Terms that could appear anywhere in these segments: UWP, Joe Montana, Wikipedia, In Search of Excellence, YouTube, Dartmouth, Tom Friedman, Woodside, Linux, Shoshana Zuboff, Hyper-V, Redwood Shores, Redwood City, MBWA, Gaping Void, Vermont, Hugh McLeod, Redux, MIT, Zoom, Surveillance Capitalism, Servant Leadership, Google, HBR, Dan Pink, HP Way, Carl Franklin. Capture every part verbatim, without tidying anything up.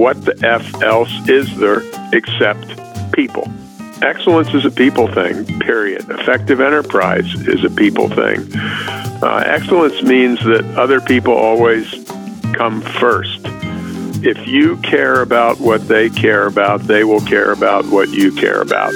what the F else is there except people? Excellence is a people thing, period. Effective enterprise is a people thing. Uh, excellence means that other people always come first. If you care about what they care about, they will care about what you care about.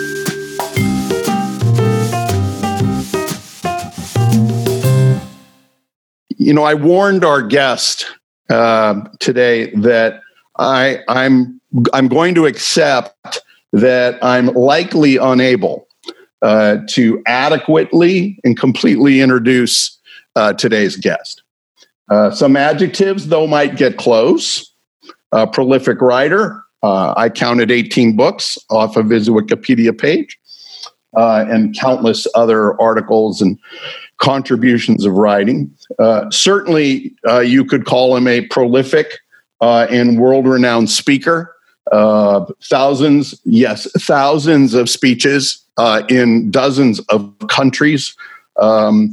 You know, I warned our guest uh, today that I, I'm I'm going to accept that I'm likely unable uh, to adequately and completely introduce uh, today's guest. Uh, some adjectives, though, might get close. A prolific writer. Uh, I counted eighteen books off of his Wikipedia page uh, and countless other articles and contributions of writing. Uh, certainly, uh, you could call him a prolific uh, and world-renowned speaker. Uh, thousands, yes, thousands of speeches uh, in dozens of countries, um,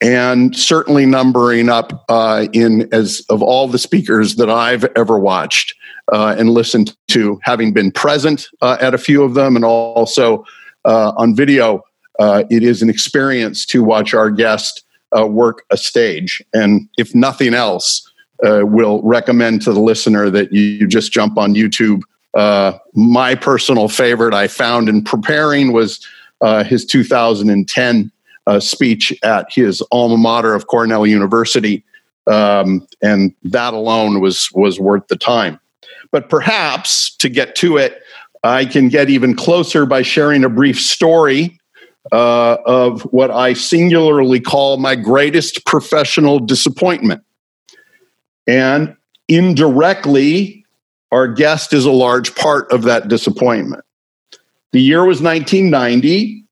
and certainly numbering up uh, in as of all the speakers that I've ever watched uh, and listened to, having been present uh, at a few of them and also uh, on video. Uh, it is an experience to watch our guest uh, work a stage. And if nothing else, uh, we'll recommend to the listener that you, you just jump on YouTube. Uh, my personal favorite I found in preparing was uh, his two thousand ten uh, speech at his alma mater of Cornell University. Um, and that alone was, was worth the time. But perhaps to get to it, I can get even closer by sharing a brief story Uh, of what I singularly call my greatest professional disappointment. And indirectly, our guest is a large part of that disappointment. The year was nineteen ninety,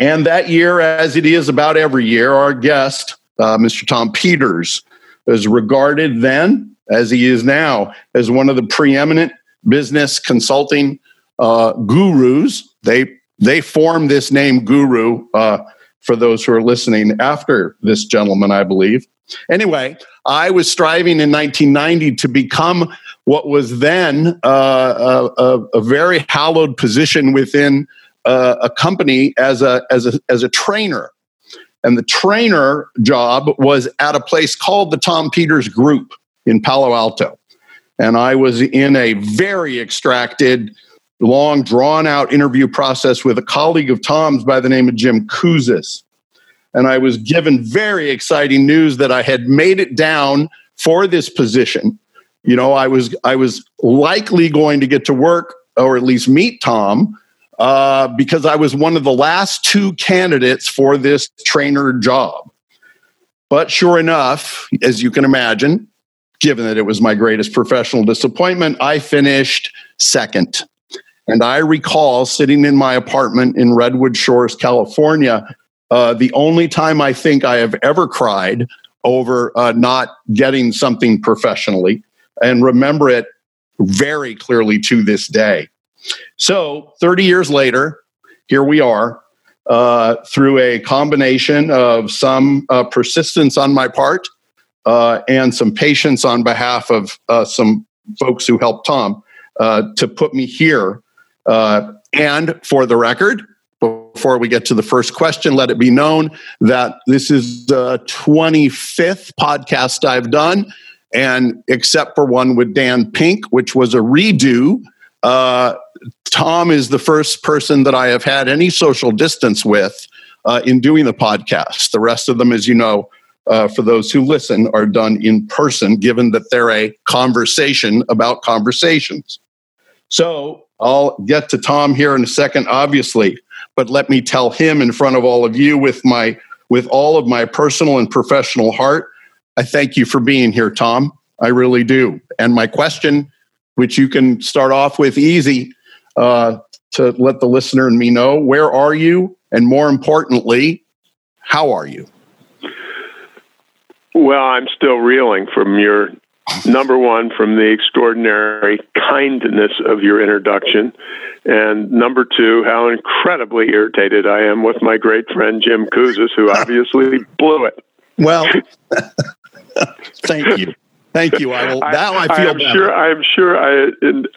and that year, as it is about every year, our guest, uh, Mister Tom Peters, was regarded then, as he is now, as one of the preeminent business consulting uh, gurus. They They formed this name Guru, uh, for those who are listening, after this gentleman, I believe. Anyway, I was striving in nineteen ninety to become what was then uh, a, a very hallowed position within uh, a company as a, as, a, as a trainer. And the trainer job was at a place called the Tom Peters Group in Palo Alto. And I was in a very extracted, long, drawn-out interview process with a colleague of Tom's by the name of Jim Kouzes. And I was given very exciting news that I had made it down for this position. You know, I was I was likely going to get to work, or at least meet Tom, uh, because I was one of the last two candidates for this trainer job. But sure enough, as you can imagine, given that it was my greatest professional disappointment, I finished second. And I recall sitting in my apartment in Redwood Shores, California, uh, the only time I think I have ever cried over uh, not getting something professionally, and remember it very clearly to this day. So thirty years later, here we are, uh, through a combination of some uh, persistence on my part uh, and some patience on behalf of uh, some folks who helped Tom uh, to put me here. Uh, and for the record, before we get to the first question, let it be known that this is the twenty-fifth podcast I've done, and except for one with Dan Pink, which was a redo, uh, Tom is the first person that I have had any social distance with uh, in doing the podcast. The rest of them, as you know, uh, for those who listen, are done in person, given that they're a conversation about conversations. So I'll get to Tom here in a second, obviously, but let me tell him in front of all of you with my with all of my personal and professional heart, I thank you for being here, Tom. I really do. And my question, which you can start off with easy, uh, to let the listener and me know, where are you? And more importantly, how are you? Well, I'm still reeling from your number one, from the extraordinary kindness of your introduction. And number two, how incredibly irritated I am with my great friend, Jim Kouzes, who obviously blew it. Well, thank you. Thank you. I will. Now I, I feel I'm better. Sure, I'm sure. I,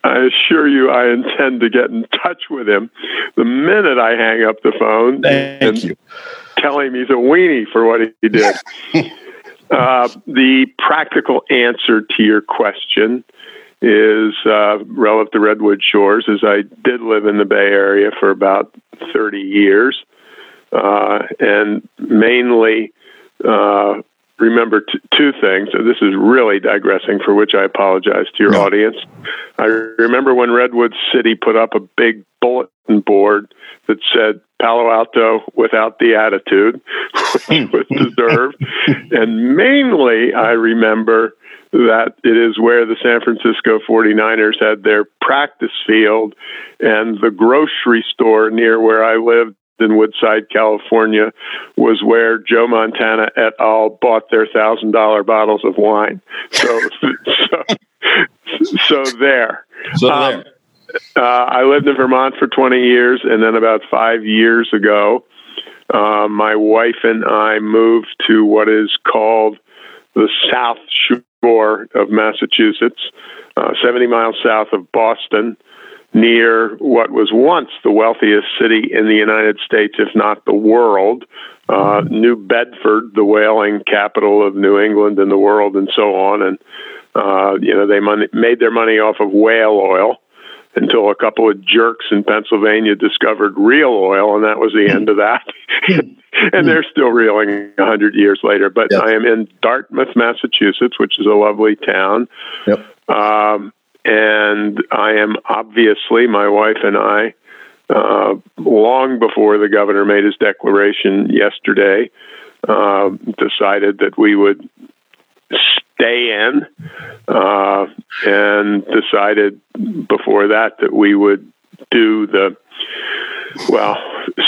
I assure you, I intend to get in touch with him the minute I hang up the phone. Thank and you. Tell him he's a weenie for what he did. uh, the practical answer to your question is uh, relative to Redwood Shores. Is I did live in the Bay Area for about thirty years, uh, and mainly. Uh, Remember t- two things, and this is really digressing, for which I apologize to your no. audience. I remember when Redwood City put up a big bulletin board that said Palo Alto without the attitude, which was deserved. And mainly I remember that it is where the San Francisco forty-niners had their practice field, and the grocery store near where I lived in Woodside, California, was where Joe Montana et al. Bought their one thousand dollars bottles of wine. So, so, so there. So um, there. Uh, I lived in Vermont for twenty years, and then about five years ago, uh, my wife and I moved to what is called the South Shore of Massachusetts, uh, seventy miles south of Boston, near what was once the wealthiest city in the United States, if not the world, uh, New Bedford, the whaling capital of New England and the world, and so on. And, uh, you know, they money, made their money off of whale oil until a couple of jerks in Pennsylvania discovered real oil, and that was the end of that. And they're still reeling one hundred years later. But yep. I am in Dartmouth, Massachusetts, which is a lovely town. Yep. Um, And I am obviously, my wife and I, uh, long before the governor made his declaration yesterday, uh, decided that we would stay in, uh, and decided before that that we would do the, well,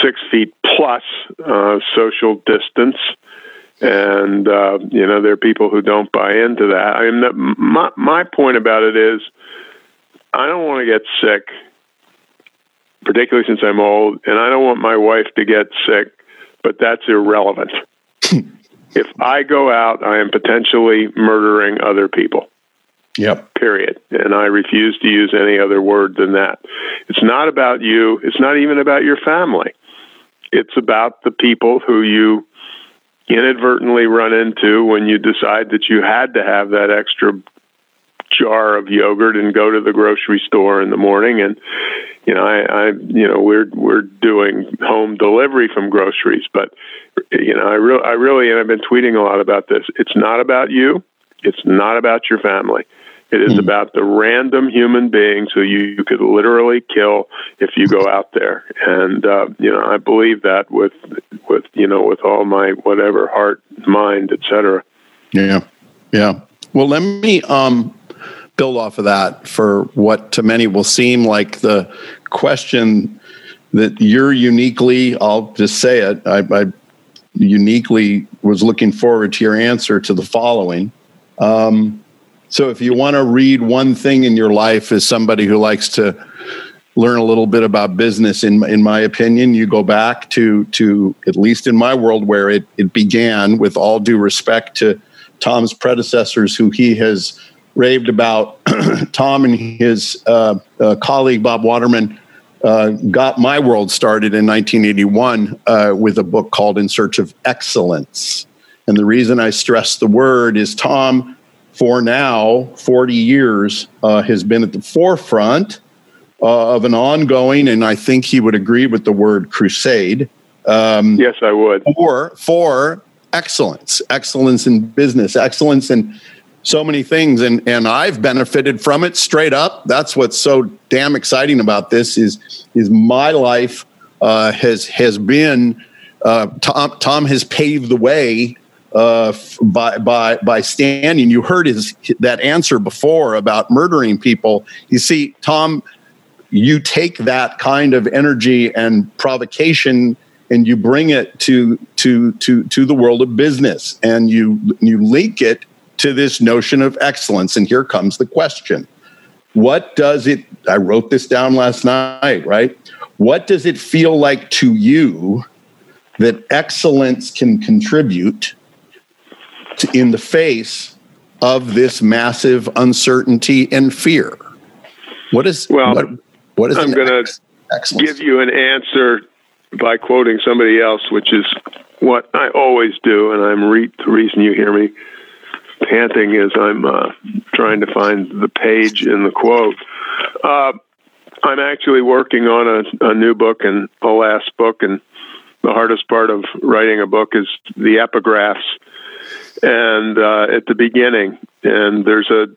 six feet plus uh, social distance. And, uh, you know, there are people who don't buy into that. I mean, the, my, my point about it is, I don't want to get sick, particularly since I'm old, and I don't want my wife to get sick, but that's irrelevant. If I go out, I am potentially murdering other people. Yep. Period. And I refuse to use any other word than that. It's not about you. It's not even about your family. It's about the people who you inadvertently run into when you decide that you had to have that extra jar of yogurt and go to the grocery store in the morning. And, you know, I, I, you know, we're, we're doing home delivery from groceries, but, you know, I really, I really, and I've been tweeting a lot about this. It's not about you. It's not about your family. It is mm-hmm. about the random human beings who you, you could literally kill if you go out there. And, uh, you know, I believe that with, with, you know, with all my whatever, heart, mind, et cetera. Yeah. Yeah. Well, let me um, build off of that for what to many will seem like the question that you're uniquely, I'll just say it, I, I uniquely was looking forward to your answer to the following. Um So if you want to read one thing in your life as somebody who likes to learn a little bit about business, in in my opinion, you go back to, to at least in my world, where it, it began, with all due respect to Tom's predecessors, who he has raved about. Tom and his uh, uh, colleague, Bob Waterman, uh, got my world started in nineteen eighty-one uh, with a book called In Search of Excellence. And the reason I stress the word is Tom, for now, forty years, uh, has been at the forefront uh, of an ongoing, and I think he would agree with the word, crusade. Um, yes, I would. For, for excellence, excellence in business, excellence in so many things. And, and I've benefited from it straight up. That's what's so damn exciting about this is, is my life uh, has, has been, uh, Tom, Tom has paved the way Uh, by by by standing. You heard his that answer before about murdering people. You see, Tom, you take that kind of energy and provocation, and you bring it to to to to the world of business, and you you link it to this notion of excellence. And here comes the question: what does it? I wrote this down last night. Right? What does it feel like to you that excellence can contribute in the face of this massive uncertainty and fear? What is well? What, what is I'm going to give you an answer by quoting somebody else, which is what I always do, and I'm re- the reason you hear me panting is I'm uh, trying to find the page in the quote. Uh, I'm actually working on a, a new book and a last book, and the hardest part of writing a book is the epigraphs. And uh, at the beginning, and there's a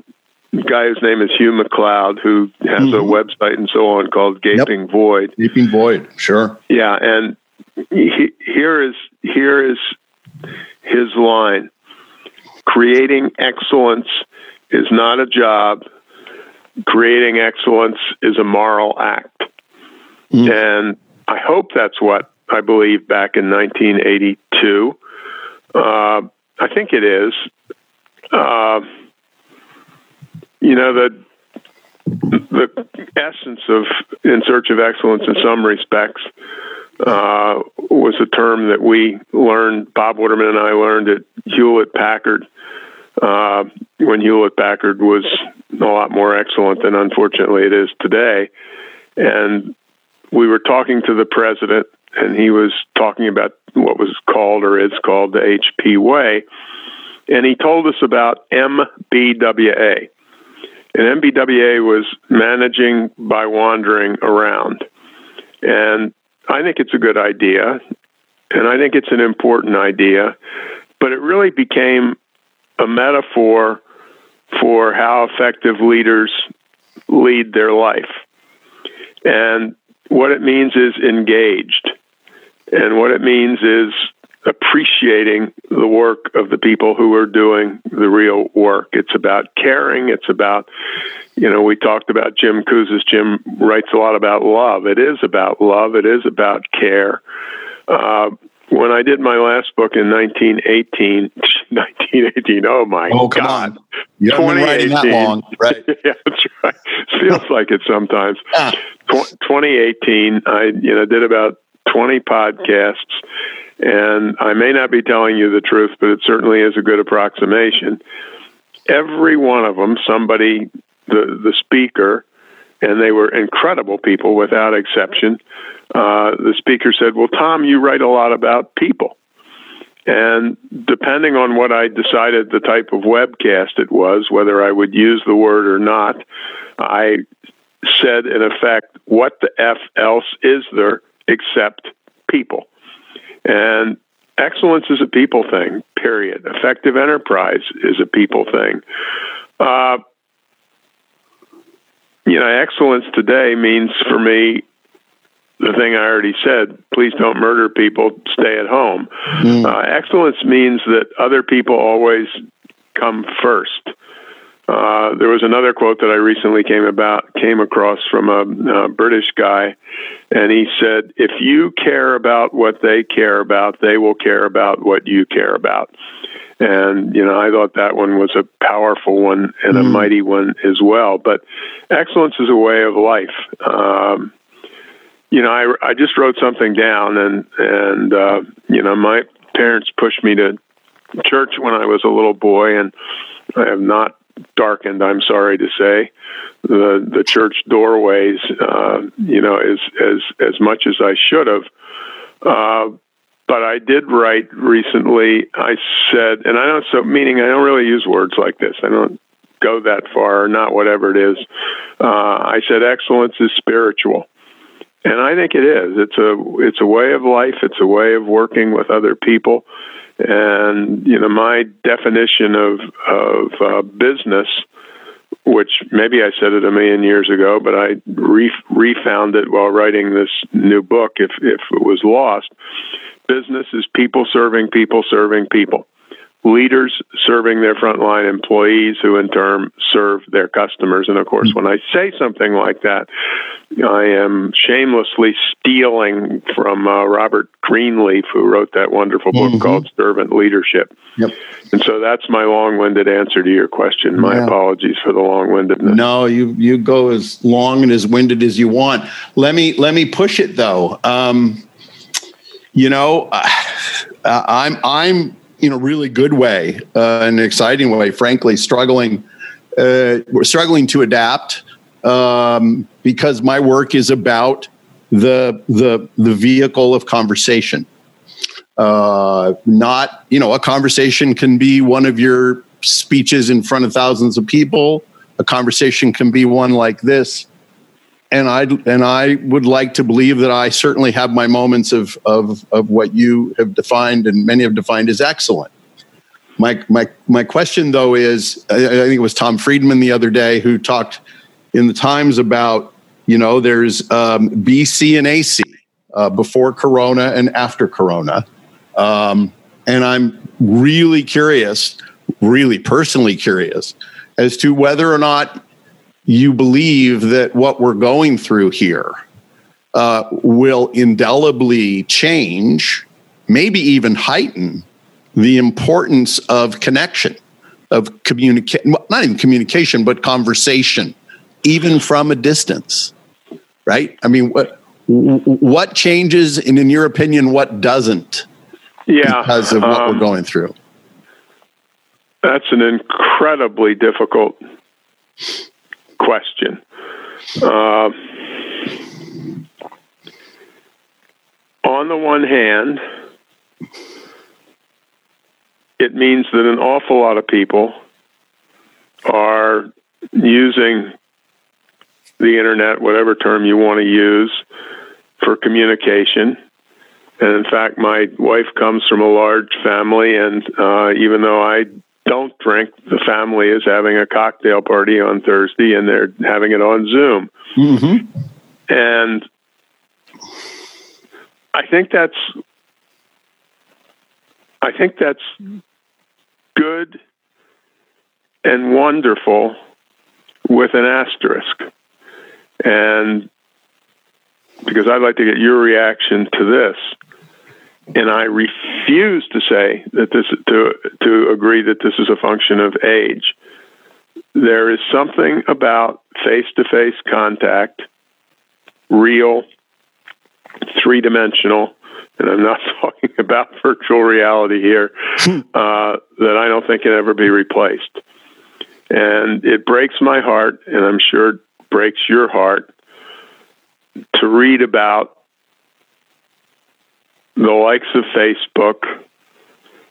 guy whose name is Hugh McLeod, who has mm-hmm. a website and so on called Gaping yep. Void. Gaping Void, sure. Yeah, and he, here is here is his line: creating excellence is not a job. Creating excellence is a moral act. Mm. And I hope that's what I believed back in nineteen eighty-two. Uh, I think it is. Uh, you know, the the essence of In Search of Excellence in some respects uh, was a term that we learned, Bob Waterman and I learned at Hewlett-Packard, uh, when Hewlett-Packard was a lot more excellent than unfortunately it is today. And we were talking to the president, and he was talking about what was called or is called the H P Way. And he told us about M B W A. And M B W A was managing by wandering around. And I think it's a good idea, and I think it's an important idea, but it really became a metaphor for how effective leaders lead their life. And what it means is engaged. And what it means is appreciating the work of the people who are doing the real work. It's about caring. It's about, you know, we talked about Jim Kouzes. Jim writes a lot about love. It is about love. It is about care. Uh, when I did my last book in nineteen eighteen, nineteen eighteen, oh my God. Oh, come God. on. You haven't been writing that long, right? Yeah, that's right. Feels like it sometimes. Ah. Tw- twenty eighteen, I, you know, did about twenty podcasts. And I may not be telling you the truth, but it certainly is a good approximation. Every one of them, somebody, the, the speaker, and they were incredible people without exception, uh, the speaker said, well, Tom, you write a lot about people. And depending on what I decided the type of webcast it was, whether I would use the word or not, I said, in effect, what the F else is there except people? And excellence is a people thing, period. Effective enterprise is a people thing. Uh, you know, excellence today means for me the thing I already said: please don't murder people, stay at home. Mm. Uh, excellence means that other people always come first. Uh, there was another quote that I recently came about came across from a, a British guy, and he said, "If you care about what they care about, they will care about what you care about." And you know, I thought that one was a powerful one and a mm. mighty one as well. But excellence is a way of life. Um, you know, I, I just wrote something down, and and uh, you know, my parents pushed me to church when I was a little boy, and I have not darkened, I'm sorry to say, the the church doorways, uh, you know, as as as much as I should have. Uh, but I did write recently. I said, and I don't so meaning I don't really use words like this. I don't go that far, or not whatever it is. Uh, I said excellence is spiritual, and I think it is. It's a it's a way of life. It's a way of working with other people. And, you know, my definition of, of uh, business, which maybe I said it a million years ago, but I re- refound it while writing this new book, if, if it was lost. Business is people serving people serving people. Leaders serving their frontline employees who in turn serve their customers. And of course, when I say something like that, I am shamelessly stealing from uh, Robert Greenleaf, who wrote that wonderful book mm-hmm. called Servant Leadership. Yep. And so that's my long-winded answer to your question. My yeah. apologies for the long-windedness. No, you you go as long and as winded as you want. Let me, let me push it though. Um, you know, uh, I'm, I'm, in a really good way, uh, an exciting way, frankly, struggling, uh, struggling to adapt, um, because my work is about the the the vehicle of conversation. Uh, not, you know, a conversation can be one of your speeches in front of thousands of people. A conversation can be one like this. And I and I would like to believe that I certainly have my moments of of of what you have defined and many have defined as excellent. My my my question though is, I, I think it was Tom Friedman the other day who talked in the Times about, you know, there's um, B C and A C, uh, before Corona and after Corona, um, and I'm really curious, really personally curious, as to whether or not you believe that what we're going through here uh, will indelibly change, maybe even heighten, the importance of connection, of communication, well, not even communication, but conversation, even from a distance, right? I mean, what what changes, and in your opinion, what doesn't yeah, because of what um, we're going through? That's an incredibly difficult question. Uh, on the one hand, it means that an awful lot of people are using the internet, whatever term you want to use, for communication. And in fact, my wife comes from a large family, and uh, even though I don't drink, the family is having a cocktail party on Thursday, and they're having it on Zoom. Mm-hmm. And I think that's, I think that's good and wonderful, with an asterisk. And because I'd like to get your reaction to this. And I refuse to say that this to to agree that this is a function of age. There is something about face-to-face contact, real, three-dimensional, and I'm not talking about virtual reality here, uh, that I don't think can ever be replaced. And it breaks my heart, and I'm sure it breaks your heart, to read about the likes of Facebook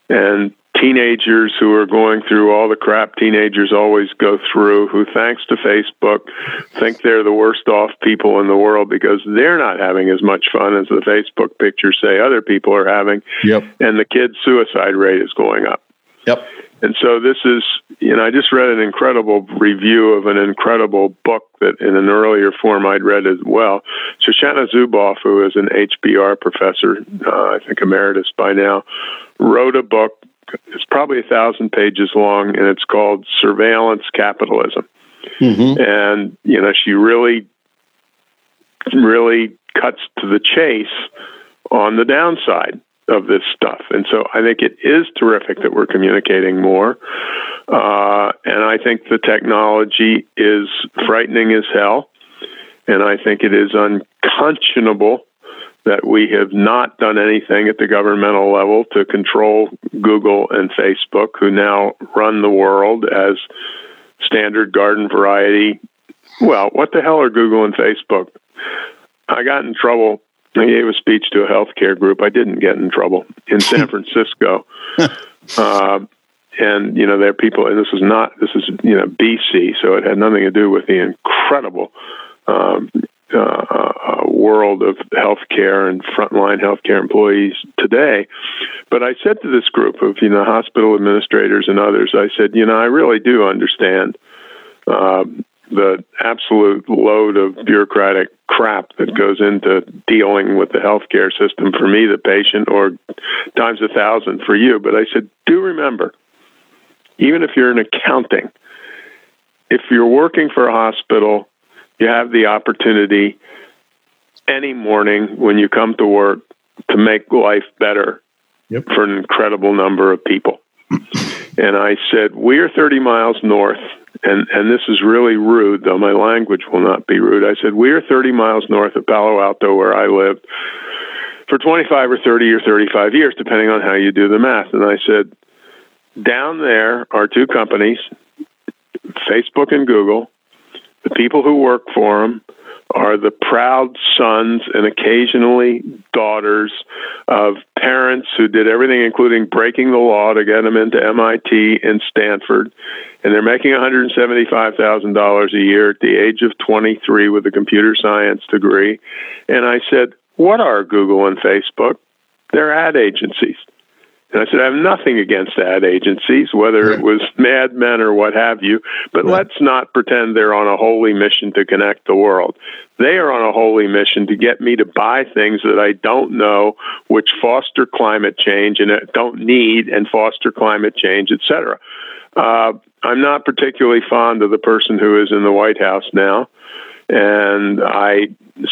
and teenagers who are going through all the crap teenagers always go through, who, thanks to Facebook, think they're the worst off people in the world because they're not having as much fun as the Facebook pictures say other people are having. Yep. And the kids' suicide rate is going up. Yep. And so this is, you know, I just read an incredible review of an incredible book that in an earlier form I'd read as well. Shoshana Zuboff, who is an H B R professor, uh, I think emeritus by now, wrote a book. It's probably a thousand pages long, and it's called Surveillance Capitalism. Mm-hmm. And, you know, she really, really cuts to the chase on the downside of this stuff. And so I think it is terrific that we're communicating more. Uh, and I think the technology is frightening as hell. And I think it is unconscionable that we have not done anything at the governmental level to control Google and Facebook, who now run the world as standard garden variety. Well, what the hell are Google and Facebook? I got in trouble. I gave a speech to a healthcare group. I didn't get in trouble in San Francisco. uh, and, you know, there are people, and this is not, this is, you know, B C, so it had nothing to do with the incredible um, uh, uh, world of healthcare and frontline healthcare employees today. But I said to this group of, you know, hospital administrators and others, I said, you know, I really do understand uh, the absolute load of bureaucratic crap that goes into dealing with the healthcare system for me, the patient, or times a thousand for you. But I said, do remember, even if you're in accounting, if you're working for a hospital, you have the opportunity any morning when you come to work to make life better. Yep. For an incredible number of people. And I said, we are thirty miles north. And and this is really rude, though my language will not be rude. I said, we are thirty miles north of Palo Alto, where I lived, for twenty-five or thirty or thirty-five years, depending on how you do the math. And I said, down there are two companies, Facebook and Google. The people who work for them are the proud sons and occasionally daughters of parents who did everything, including breaking the law to get them into M I T and Stanford. And they're making one hundred seventy-five thousand dollars a year at the age of twenty-three with a computer science degree. And I said, what are Google and Facebook? They're ad agencies. And I said, I have nothing against ad agencies, whether right. it was Mad Men or what have you, but right. let's not pretend they're on a holy mission to connect the world. They are on a holy mission to get me to buy things that I don't know, which foster climate change and don't need and foster climate change, et cetera. Uh, I'm not particularly fond of the person who is in the White House now. And I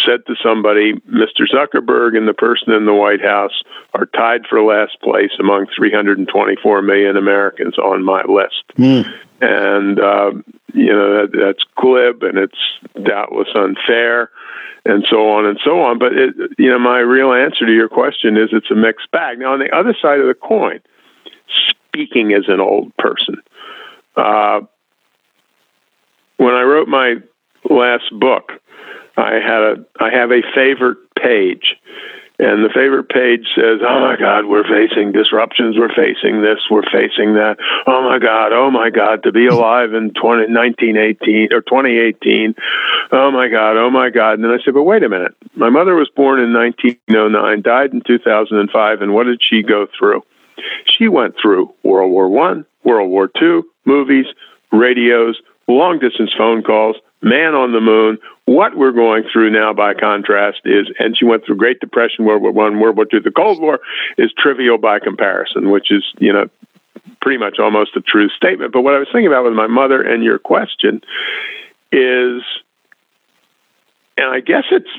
said to somebody, Mister Zuckerberg and the person in the White House are tied for last place among three hundred twenty-four million Americans on my list. Mm. And, uh, you know, that, that's glib and it's doubtless unfair and so on and so on. But, it, you know, my real answer to your question is it's a mixed bag. Now, on the other side of the coin, speaking as an old person, uh, when I wrote my last book, I had a I have a favorite page, and the favorite page says, "Oh my God, we're facing disruptions. We're facing this. We're facing that. Oh my God. Oh my God. To be alive in twenty, nineteen eighteen or twenty eighteen. Oh my God. Oh my God." And then I said, "But wait a minute. My mother was born in nineteen oh nine, died in two thousand five, and what did she go through? She went through World War One, World War Two, movies, radios, long distance phone calls." Man on the moon. What we're going through now, by contrast, is, and she went through Great Depression, World War One, World War Two, the Cold War, is trivial by comparison, which is, you know, pretty much almost a true statement. But what I was thinking about with my mother and your question is, and I guess it's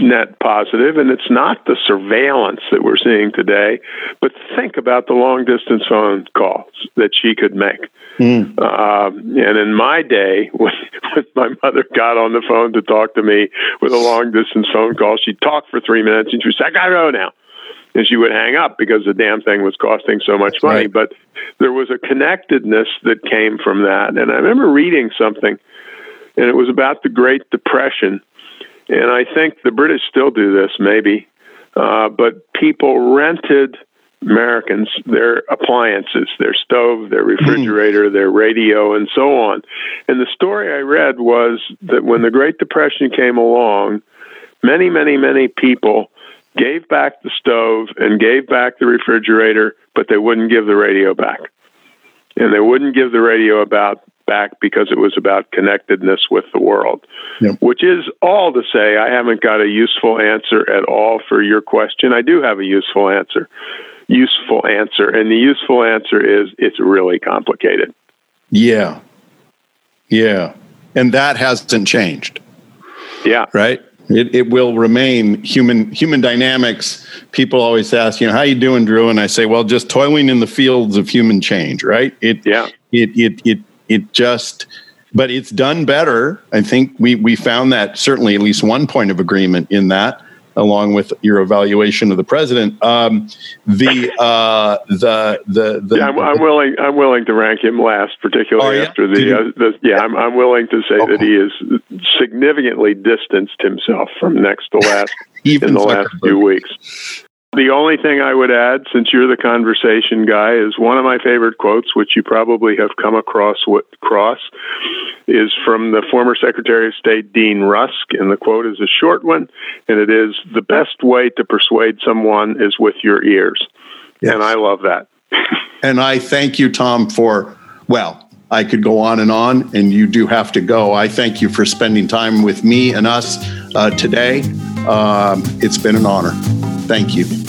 net positive, and it's not the surveillance that we're seeing today, but think about the long-distance phone calls that she could make. Mm. Um, and in my day, when, when my mother got on the phone to talk to me with a long-distance phone call, she'd talk for three minutes, and she would say, "I gotta go now." And she would hang up because the damn thing was costing so much That's money. Right. But there was a connectedness that came from that. And I remember reading something, and it was about the Great Depression. And I think the British still do this, maybe, uh, but people rented, Americans, their appliances, their stove, their refrigerator, their radio, and so on. And the story I read was that when the Great Depression came along, many, many, many people gave back the stove and gave back the refrigerator, but they wouldn't give the radio back. And they wouldn't give the radio about back because it was about connectedness with the world, yep. which is all to say I haven't got a useful answer at all for your question. I do have a useful answer, useful answer. And the useful answer is it's really complicated. Yeah. Yeah. And that hasn't changed. Yeah. Right. It it will remain human, human dynamics. People always ask, you know, how you doing, Drew? And I say, well, just toiling in the fields of human change. Right. It, yeah. it, it, it, It just, but it's done better. I think we we found that certainly at least one point of agreement in that, along with your evaluation of the president. Um, the uh, the the, the yeah, I'm, I'm willing. I'm willing to rank him last, particularly oh, yeah? after the, uh, the yeah. I'm I'm willing to say oh. that he has significantly distanced himself from next to last in the Zuckerberg. last few weeks. The only thing I would add, since you're the conversation guy, is one of my favorite quotes, which you probably have come across, what, across, is from the former Secretary of State, Dean Rusk, and the quote is a short one, and it is, "The best way to persuade someone is with your ears." Yes. And I love that. And I thank you, Tom, for, well, I could go on and on, and you do have to go. I thank you for spending time with me and us uh, today. Um, it's been an honor. Thank you.